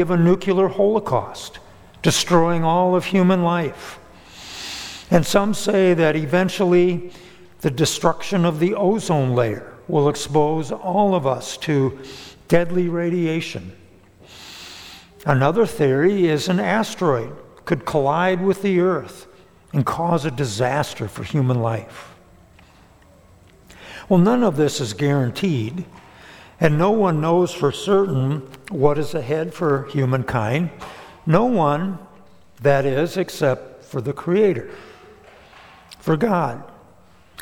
of a nuclear holocaust, destroying all of human life. And some say that eventually the destruction of the ozone layer will expose all of us to deadly radiation. Another theory is an asteroid could collide with the Earth and cause a disaster for human life. Well, none of this is guaranteed, and no one knows for certain what is ahead for humankind. No one, that is, except for the Creator, for God,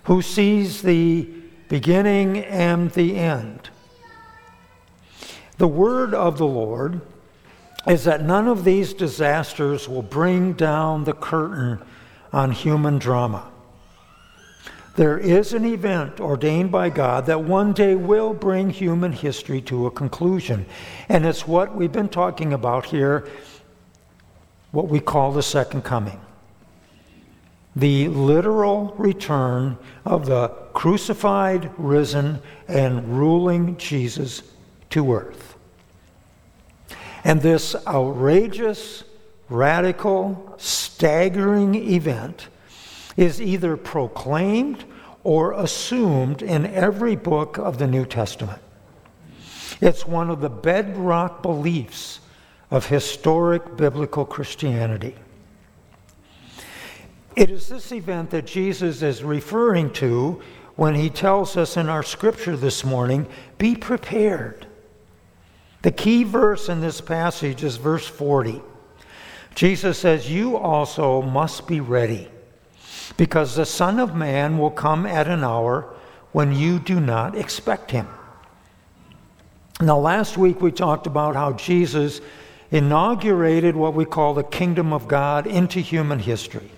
who sees the beginning and the end. The word of the Lord is that none of these disasters will bring down the curtain on human drama. There is an event ordained by God that one day will bring human history to a conclusion. And it's what we've been talking about here, what we call the second coming. The literal return of the crucified, risen, and ruling Jesus to earth. And this outrageous, radical, staggering event is either proclaimed or assumed in every book of the New Testament. It's one of the bedrock beliefs of historic biblical Christianity. It is this event that Jesus is referring to when he tells us in our scripture this morning, be prepared. The key verse in this passage is verse 40. Jesus says, you also must be ready, because the Son of Man will come at an hour when you do not expect him. Now, last week we talked about how Jesus inaugurated what we call the kingdom of God into human history.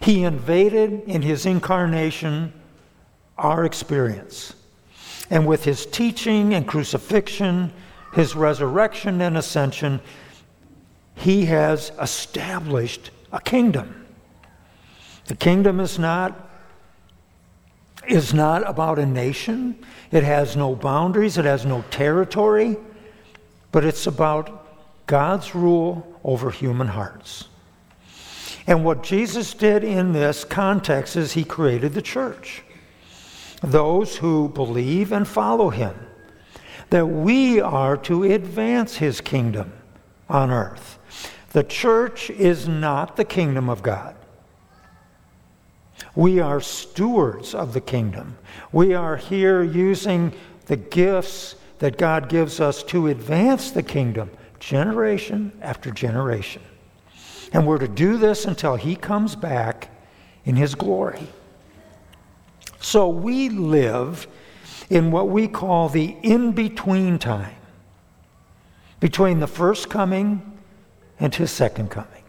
He invaded in his incarnation our experience. And with his teaching and crucifixion, his resurrection and ascension, he has established a kingdom. The kingdom is not about a nation. It has no boundaries. It has no territory. But it's about God's rule over human hearts. And what Jesus did in this context is he created the church, those who believe and follow him, that we are to advance his kingdom on earth. The church is not the kingdom of God. We are stewards of the kingdom. We are here using the gifts that God gives us to advance the kingdom, generation after generation. And we're to do this until he comes back in his glory. So we live in what we call the in-between time, between the first coming and his second coming.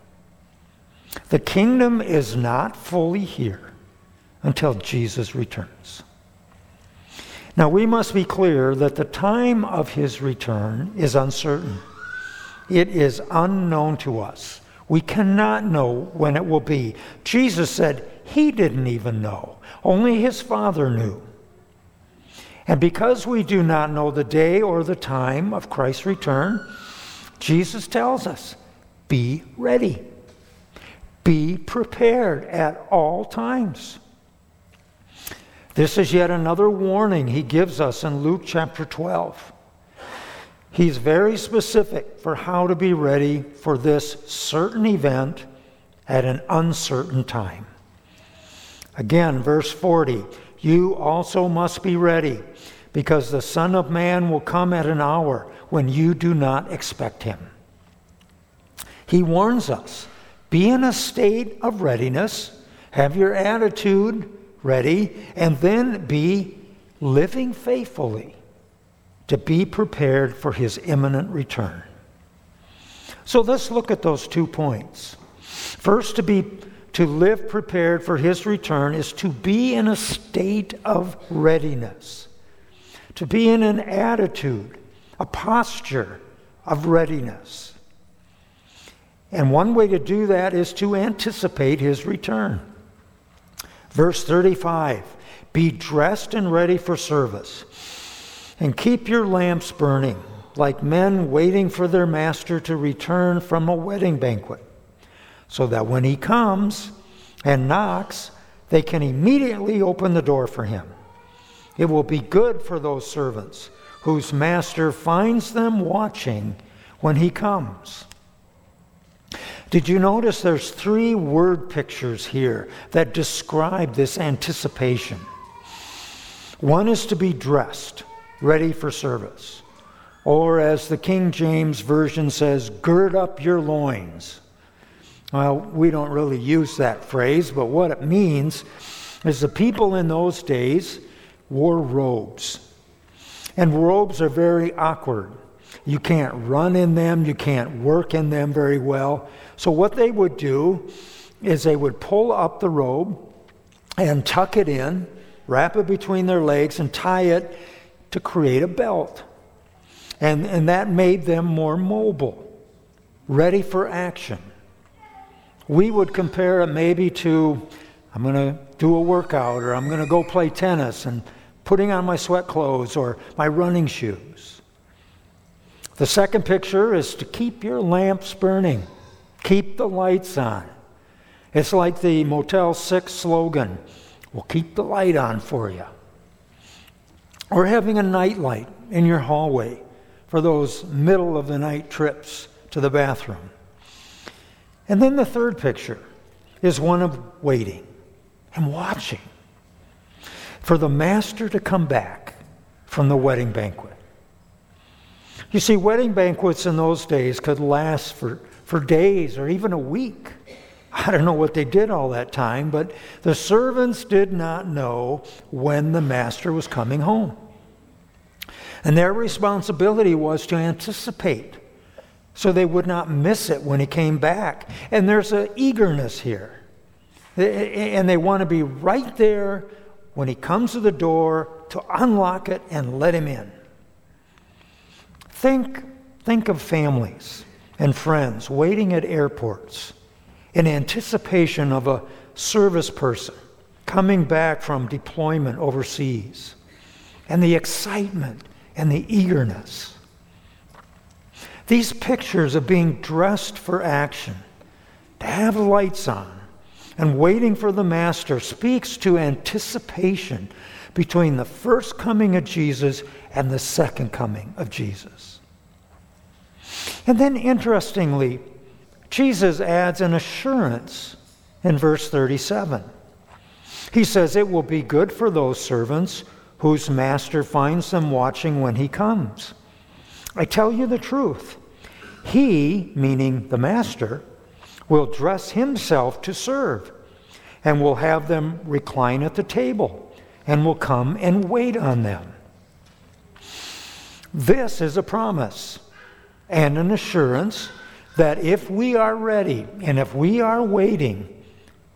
The kingdom is not fully here until Jesus returns. Now we must be clear that the time of his return is uncertain. It is unknown to us. We cannot know when it will be. Jesus said he didn't even know. Only his Father knew. And because we do not know the day or the time of Christ's return, Jesus tells us, be ready. Be prepared at all times. This is yet another warning he gives us in Luke chapter 12. He's very specific for how to be ready for this certain event at an uncertain time. Again, verse 40, you also must be ready, because the Son of Man will come at an hour when you do not expect him. He warns us, be in a state of readiness, have your attitude ready, and then be living faithfully to be prepared for his imminent return. So let's look at those 2 points. First, to live prepared for his return is to be in a state of readiness, to be in an attitude, a posture of readiness. And one way to do that is to anticipate his return. Verse 35, be dressed and ready for service, and keep your lamps burning, like men waiting for their master to return from a wedding banquet, so that when he comes and knocks, they can immediately open the door for him. It will be good for those servants whose master finds them watching when he comes." Did you notice there's three word pictures here that describe this anticipation? One is to be dressed, ready for service. Or as the King James Version says, gird up your loins. Well, we don't really use that phrase, but what it means is the people in those days wore robes. And robes are very awkward. You can't run in them, you can't work in them very well. So what they would do is they would pull up the robe and tuck it in, wrap it between their legs, and tie it to create a belt. And that made them more mobile, ready for action. We would compare it maybe to, I'm going to do a workout, or I'm going to go play tennis, and putting on my sweat clothes or my running shoes. The second picture is to keep your lamps burning. Keep the lights on. It's like the Motel 6 slogan, "We'll keep the light on for you." Or having a nightlight in your hallway for those middle of the night trips to the bathroom. And then the third picture is one of waiting and watching for the master to come back from the wedding banquet. You see, wedding banquets in those days could last for days or even a week. I don't know what they did all that time, but the servants did not know when the master was coming home. And their responsibility was to anticipate so they would not miss it when he came back. And there's an eagerness here. And they want to be right there when he comes to the door to unlock it and let him in. Think of families and friends waiting at airports in anticipation of a service person coming back from deployment overseas, and the excitement and the eagerness. These pictures of being dressed for action, to have lights on, and waiting for the master speaks to anticipation between the first coming of Jesus and the second coming of Jesus. And then interestingly, Jesus adds an assurance in verse 37. He says, "It will be good for those servants whose master finds them watching when he comes. I tell you the truth. He," meaning the master, "will dress himself to serve, and will have them recline at the table, and will come and wait on them." This is a promise and an assurance that if we are ready and if we are waiting,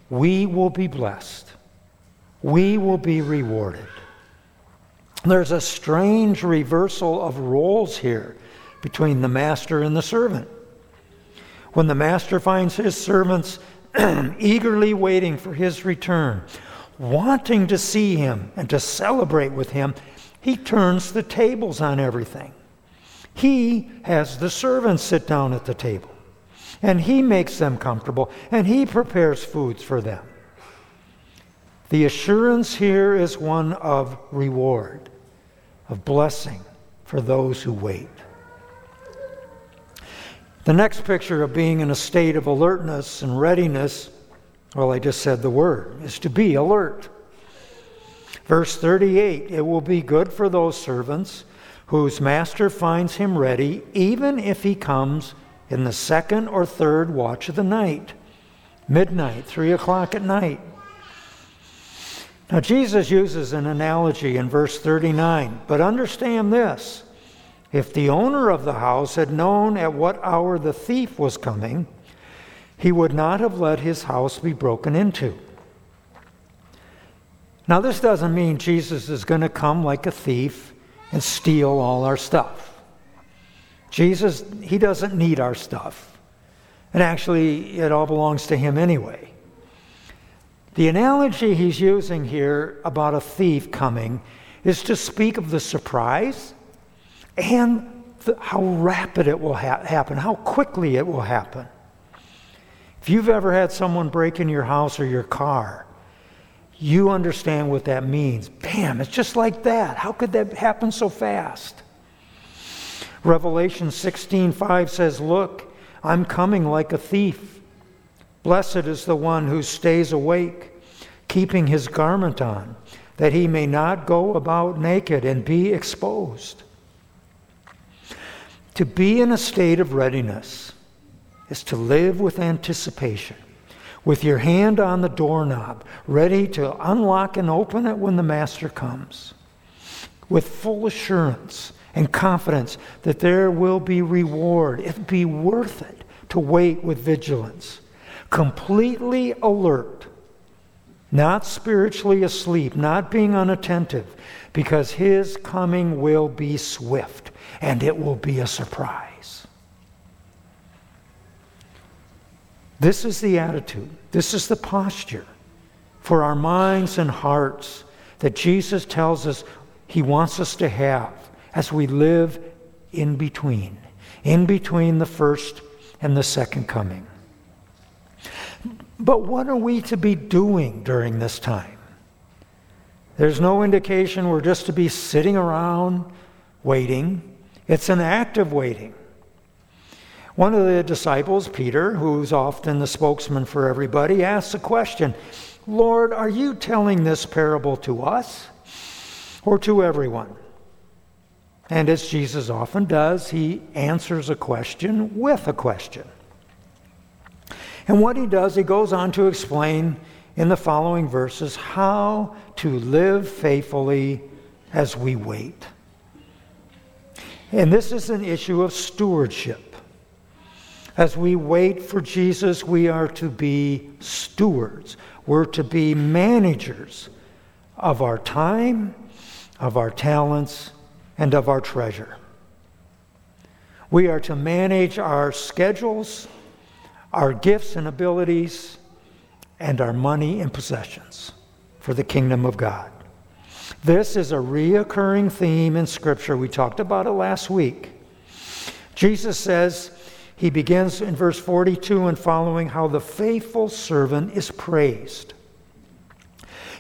we will be blessed. We will be rewarded. There's a strange reversal of roles here between the master and the servant. When the master finds his servants eagerly waiting for his return, wanting to see him and to celebrate with him, he turns the tables on everything. He has the servants sit down at the table, and he makes them comfortable, and he prepares foods for them. The assurance here is one of reward, of blessing for those who wait. The next picture of being in a state of alertness and readiness, well, I just said the word, is to be alert. Verse 38, "It will be good for those servants whose master finds him ready, even if he comes in the second or third watch of the night, midnight, 3 o'clock at night." Now, Jesus uses an analogy in verse 39, but understand this. If the owner of the house had known at what hour the thief was coming, he would not have let his house be broken into. Now, this doesn't mean Jesus is going to come like a thief and steal all our stuff. Jesus, he doesn't need our stuff. And actually, it all belongs to him anyway. The analogy he's using here about a thief coming is to speak of the surprise and how rapid it will happen, how quickly it will happen. If you've ever had someone break in your house or your car, you understand what that means. Bam, it's just like that. How could that happen so fast? Revelation 16:5 says, "Look, I'm coming like a thief. Blessed is the one who stays awake, keeping his garment on, that he may not go about naked and be exposed." To be in a state of readiness is to live with anticipation, with your hand on the doorknob, ready to unlock and open it when the Master comes, with full assurance and confidence that there will be reward. It'd be worth it to wait with vigilance, completely alert, not spiritually asleep, not being unattentive, because His coming will be swift. And it will be a surprise. This is the attitude. This is the posture for our minds and hearts that Jesus tells us He wants us to have as we live in between the first and the second coming. But what are we to be doing during this time? There's no indication we're just to be sitting around waiting. It's an active waiting. One of the disciples, Peter, who's often the spokesman for everybody, asks a question, "Lord, are you telling this parable to us or to everyone?" And as Jesus often does, He answers a question with a question. And what He does, He goes on to explain in the following verses how to live faithfully as we wait. And this is an issue of stewardship. As we wait for Jesus, we are to be stewards. We're to be managers of our time, of our talents, and of our treasure. We are to manage our schedules, our gifts and abilities, and our money and possessions for the kingdom of God. This is a reoccurring theme in Scripture. We talked about it last week. Jesus says, He begins in verse 42 and following, how the faithful servant is praised.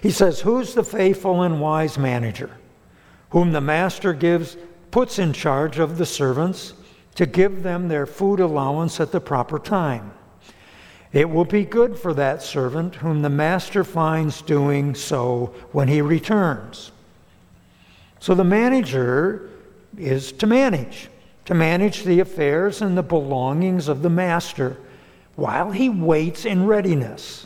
He says, "Who's the faithful and wise manager, whom the master puts in charge of the servants to give them their food allowance at the proper time? It will be good for that servant whom the master finds doing so when he returns." So the manager is to manage the affairs and the belongings of the master while he waits in readiness.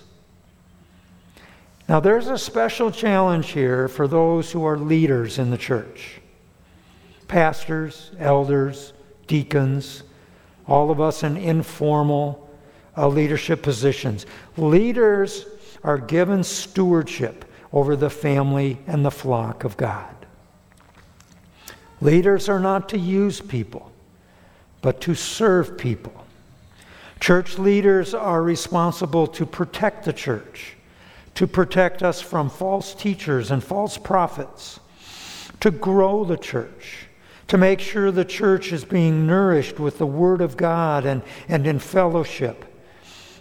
Now there's a special challenge here for those who are leaders in the church. Pastors, elders, deacons, all of us in informal leadership positions. Leaders are given stewardship over the family and the flock of God. Leaders are not to use people, but to serve people. Church leaders are responsible to protect the church, to protect us from false teachers and false prophets, to grow the church, to make sure the church is being nourished with the Word of God and in fellowship,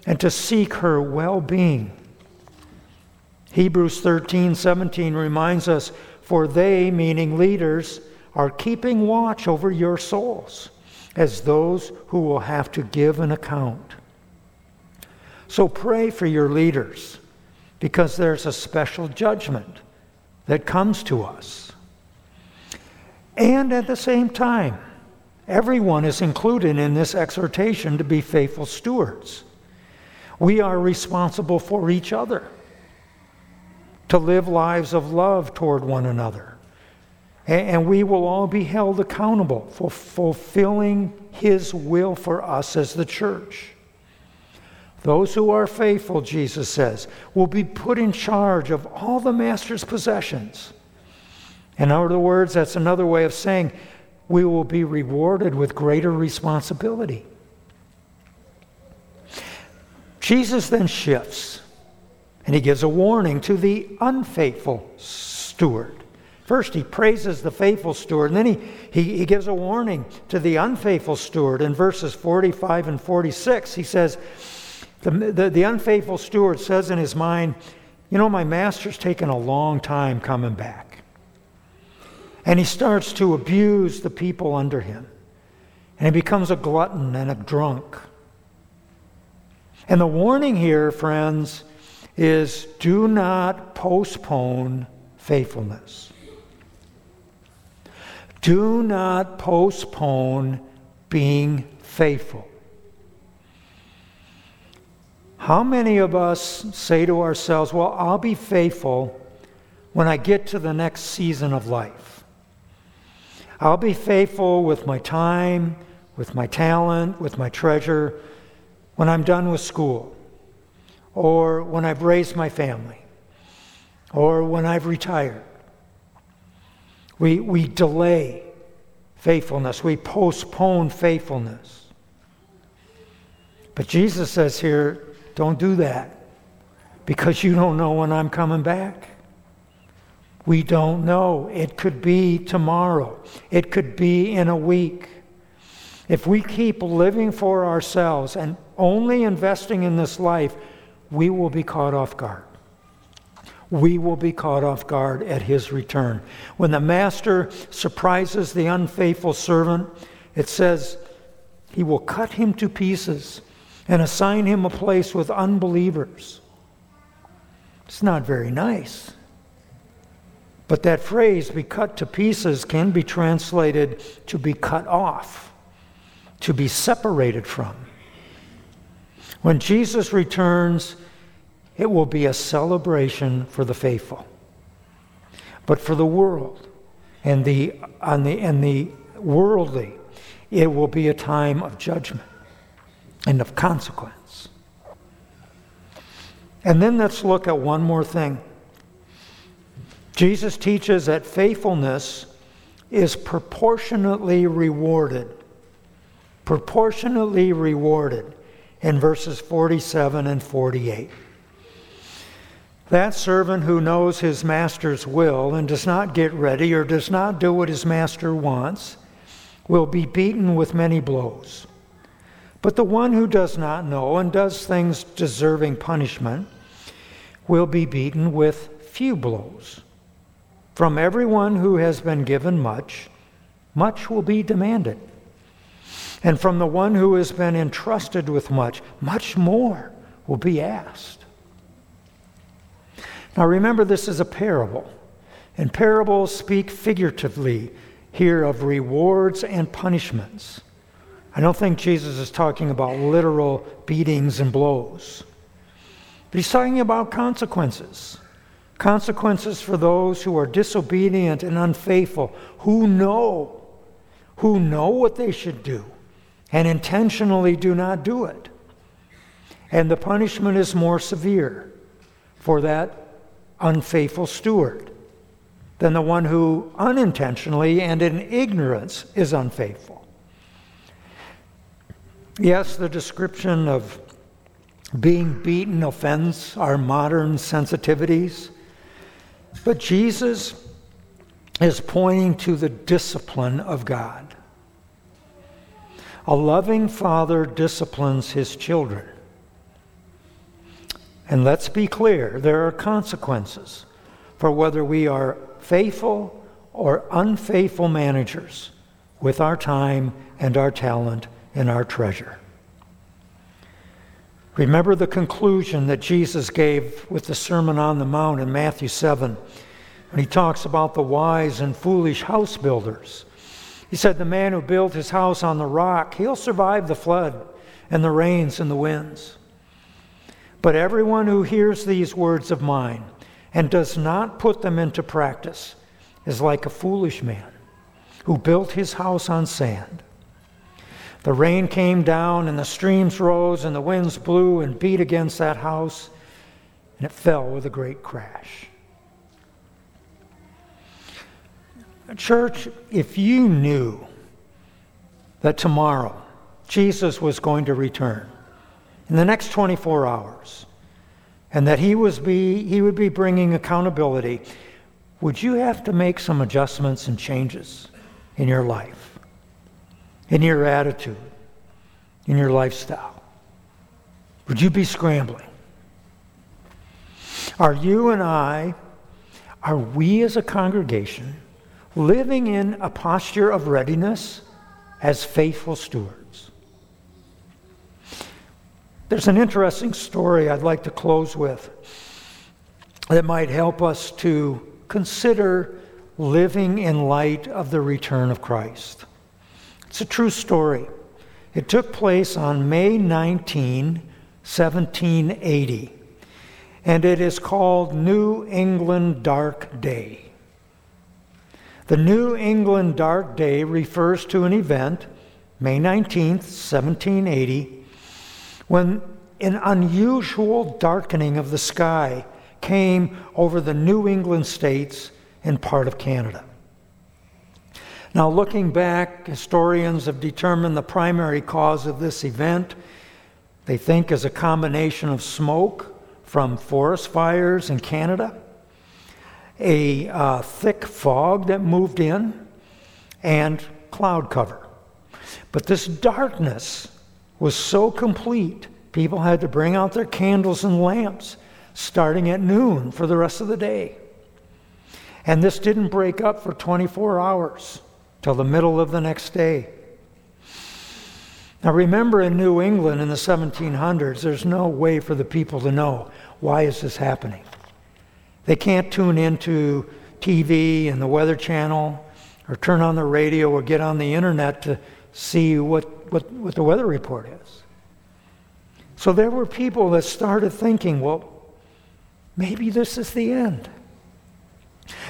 and to seek her well-being. Hebrews 13:17 reminds us, "For they," meaning leaders, "are keeping watch over your souls, as those who will have to give an account." So pray for your leaders, because there's a special judgment that comes to us. And at the same time, everyone is included in this exhortation to be faithful stewards. We are responsible for each other, to live lives of love toward one another. And we will all be held accountable for fulfilling His will for us as the church. Those who are faithful, Jesus says, will be put in charge of all the Master's possessions. In other words, that's another way of saying we will be rewarded with greater responsibility. Jesus then shifts, and He gives a warning to the unfaithful steward First, he praises the faithful steward, and then he gives a warning to the unfaithful steward. In verses 45 and 46, he says, the unfaithful steward says in his mind, you know, my master's taken a long time coming back. And he starts to abuse the people under him. And he becomes a glutton and a drunk. And the warning here, friends, is do not postpone faithfulness. Do not postpone being faithful. How many of us say to ourselves, well, I'll be faithful when I get to the next season of life. I'll be faithful with my time, with my talent, with my treasure, when I'm done with school, or when I've raised my family, or when I've retired. We delay faithfulness. We postpone faithfulness. But Jesus says here, don't do that, because you don't know when I'm coming back. We don't know. It could be tomorrow. It could be in a week. If we keep living for ourselves and only investing in this life, we will be caught off guard. We will be caught off guard at his return. When the master surprises the unfaithful servant, it says he will cut him to pieces and assign him a place with unbelievers. It's not very nice. But that phrase, be cut to pieces, can be translated to be cut off, to be separated from. When Jesus returns, it will be a celebration for the faithful. But for the world and the worldly, it will be a time of judgment and of consequence. And then let's look at one more thing. Jesus teaches that faithfulness is proportionately rewarded. Proportionately rewarded in verses 47 and 48. That servant who knows his master's will and does not get ready or does not do what his master wants will be beaten with many blows. But the one who does not know and does things deserving punishment will be beaten with few blows. From everyone who has been given much, much will be demanded. And from the one who has been entrusted with much, much more will be asked. Now remember, this is a parable, and parables speak figuratively here of rewards and punishments. I don't think Jesus is talking about literal beatings and blows, but he's talking about consequences. Consequences for those who are disobedient and unfaithful, who know what they should do and intentionally do not do it. And the punishment is more severe for that unfaithful steward than the one who unintentionally and in ignorance is unfaithful. Yes, the description of being beaten offends our modern sensitivities, but Jesus is pointing to the discipline of God. A loving father disciplines his children. And let's be clear, there are consequences for whether we are faithful or unfaithful managers with our time and our talent and our treasure. Remember the conclusion that Jesus gave with the Sermon on the Mount in Matthew 7, when he talks about the wise and foolish house builders. He said, the man who built his house on the rock, he'll survive the flood and the rains and the winds. But everyone who hears these words of mine and does not put them into practice is like a foolish man who built his house on sand. The rain came down and the streams rose and the winds blew and beat against that house, and it fell with a great crash. Church, if you knew that tomorrow Jesus was going to return, in the next 24 hours, and that he would be bringing accountability, would you have to make some adjustments and changes in your life, in your attitude, in your lifestyle? Would you be scrambling? Are you and I, are we as a congregation living in a posture of readiness as faithful stewards? There's an interesting story I'd like to close with that might help us to consider living in light of the return of Christ. It's a true story. It took place on May 19, 1780, and it is called New England Dark Day. The New England Dark Day refers to an event, May 19, 1780, when an unusual darkening of the sky came over the New England states and part of Canada. Now, looking back, historians have determined the primary cause of this event, they think, is a combination of smoke from forest fires in Canada, a thick fog that moved in, and cloud cover. But this darkness was so complete, people had to bring out their candles and lamps starting at noon for the rest of the day. And this didn't break up for 24 hours till the middle of the next day. Now remember, in New England in the 1700s, there's no way for the people to know why is this happening. They can't tune into TV and the Weather Channel or turn on the radio or get on the internet to see what the weather report is. So there were people that started thinking, well, maybe this is the end.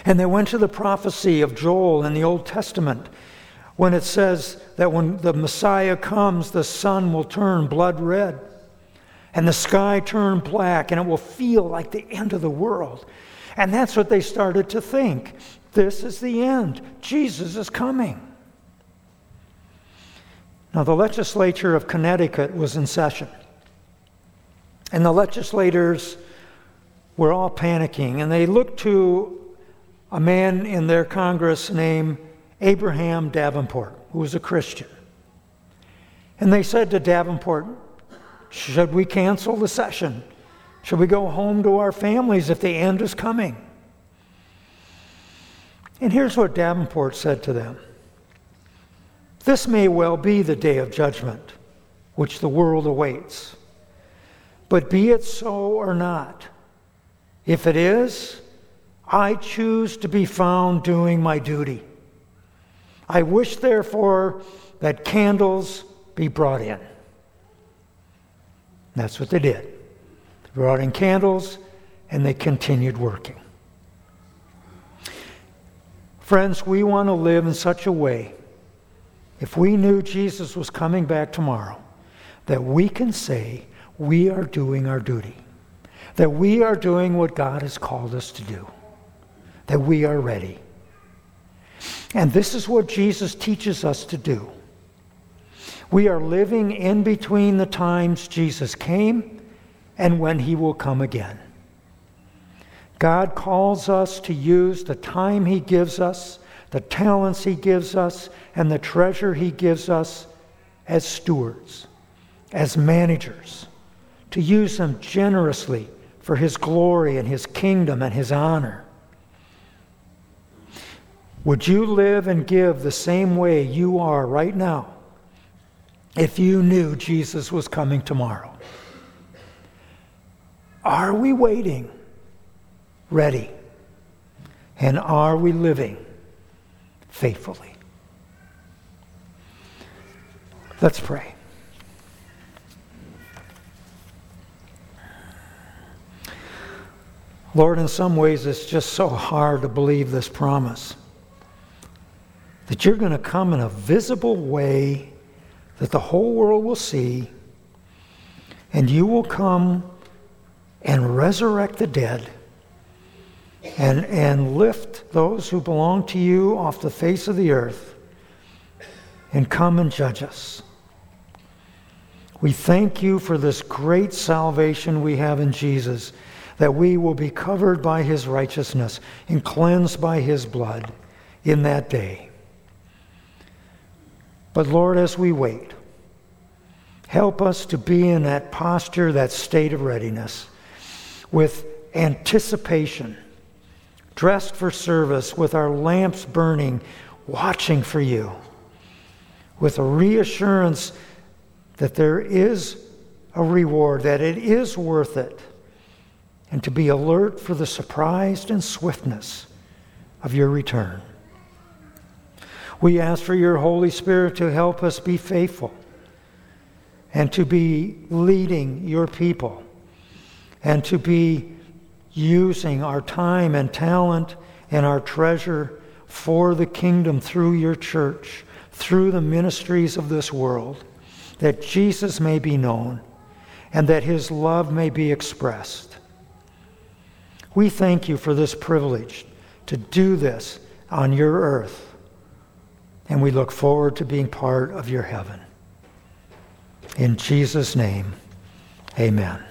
And they went to the prophecy of Joel in the Old Testament when it says that when the Messiah comes, the sun will turn blood red and the sky turn black and it will feel like the end of the world. And that's what they started to think. This is the end. Jesus is coming. Now, the legislature of Connecticut was in session, and the legislators were all panicking, and they looked to a man in their Congress named Abraham Davenport, who was a Christian. And they said to Davenport, should we cancel the session? Should we go home to our families if the end is coming? And here's what Davenport said to them. This may well be the day of judgment, which the world awaits. But be it so or not, if it is, I choose to be found doing my duty. I wish, therefore, that candles be brought in. And that's what they did. They brought in candles, and they continued working. Friends, we want to live in such a way, if we knew Jesus was coming back tomorrow, that we can say we are doing our duty, that we are doing what God has called us to do, that we are ready. And this is what Jesus teaches us to do. We are living in between the times Jesus came and when he will come again. God calls us to use the time he gives us, the talents he gives us, and the treasure he gives us as stewards, as managers, to use them generously for his glory and his kingdom and his honor. Would you live and give the same way you are right now if you knew Jesus was coming tomorrow? Are we waiting, ready? And are we living faithfully? Let's pray. Lord, in some ways it's just so hard to believe this promise, that you're going to come in a visible way that the whole world will see, and you will come and resurrect the dead and lift those who belong to you off the face of the earth and come and judge us. We thank you for this great salvation we have in Jesus, that we will be covered by his righteousness and cleansed by his blood in that day. But Lord, as we wait, help us to be in that posture, that state of readiness, with anticipation, dressed for service, with our lamps burning, watching for you, with a reassurance that there is a reward, that it is worth it, and to be alert for the surprise and swiftness of your return. We ask for your Holy Spirit to help us be faithful and to be leading your people and to be using our time and talent and our treasure for the kingdom through your church, through the ministries of this world, that Jesus may be known and that his love may be expressed. We thank you for this privilege to do this on your earth, and we look forward to being part of your heaven. In Jesus' name, amen.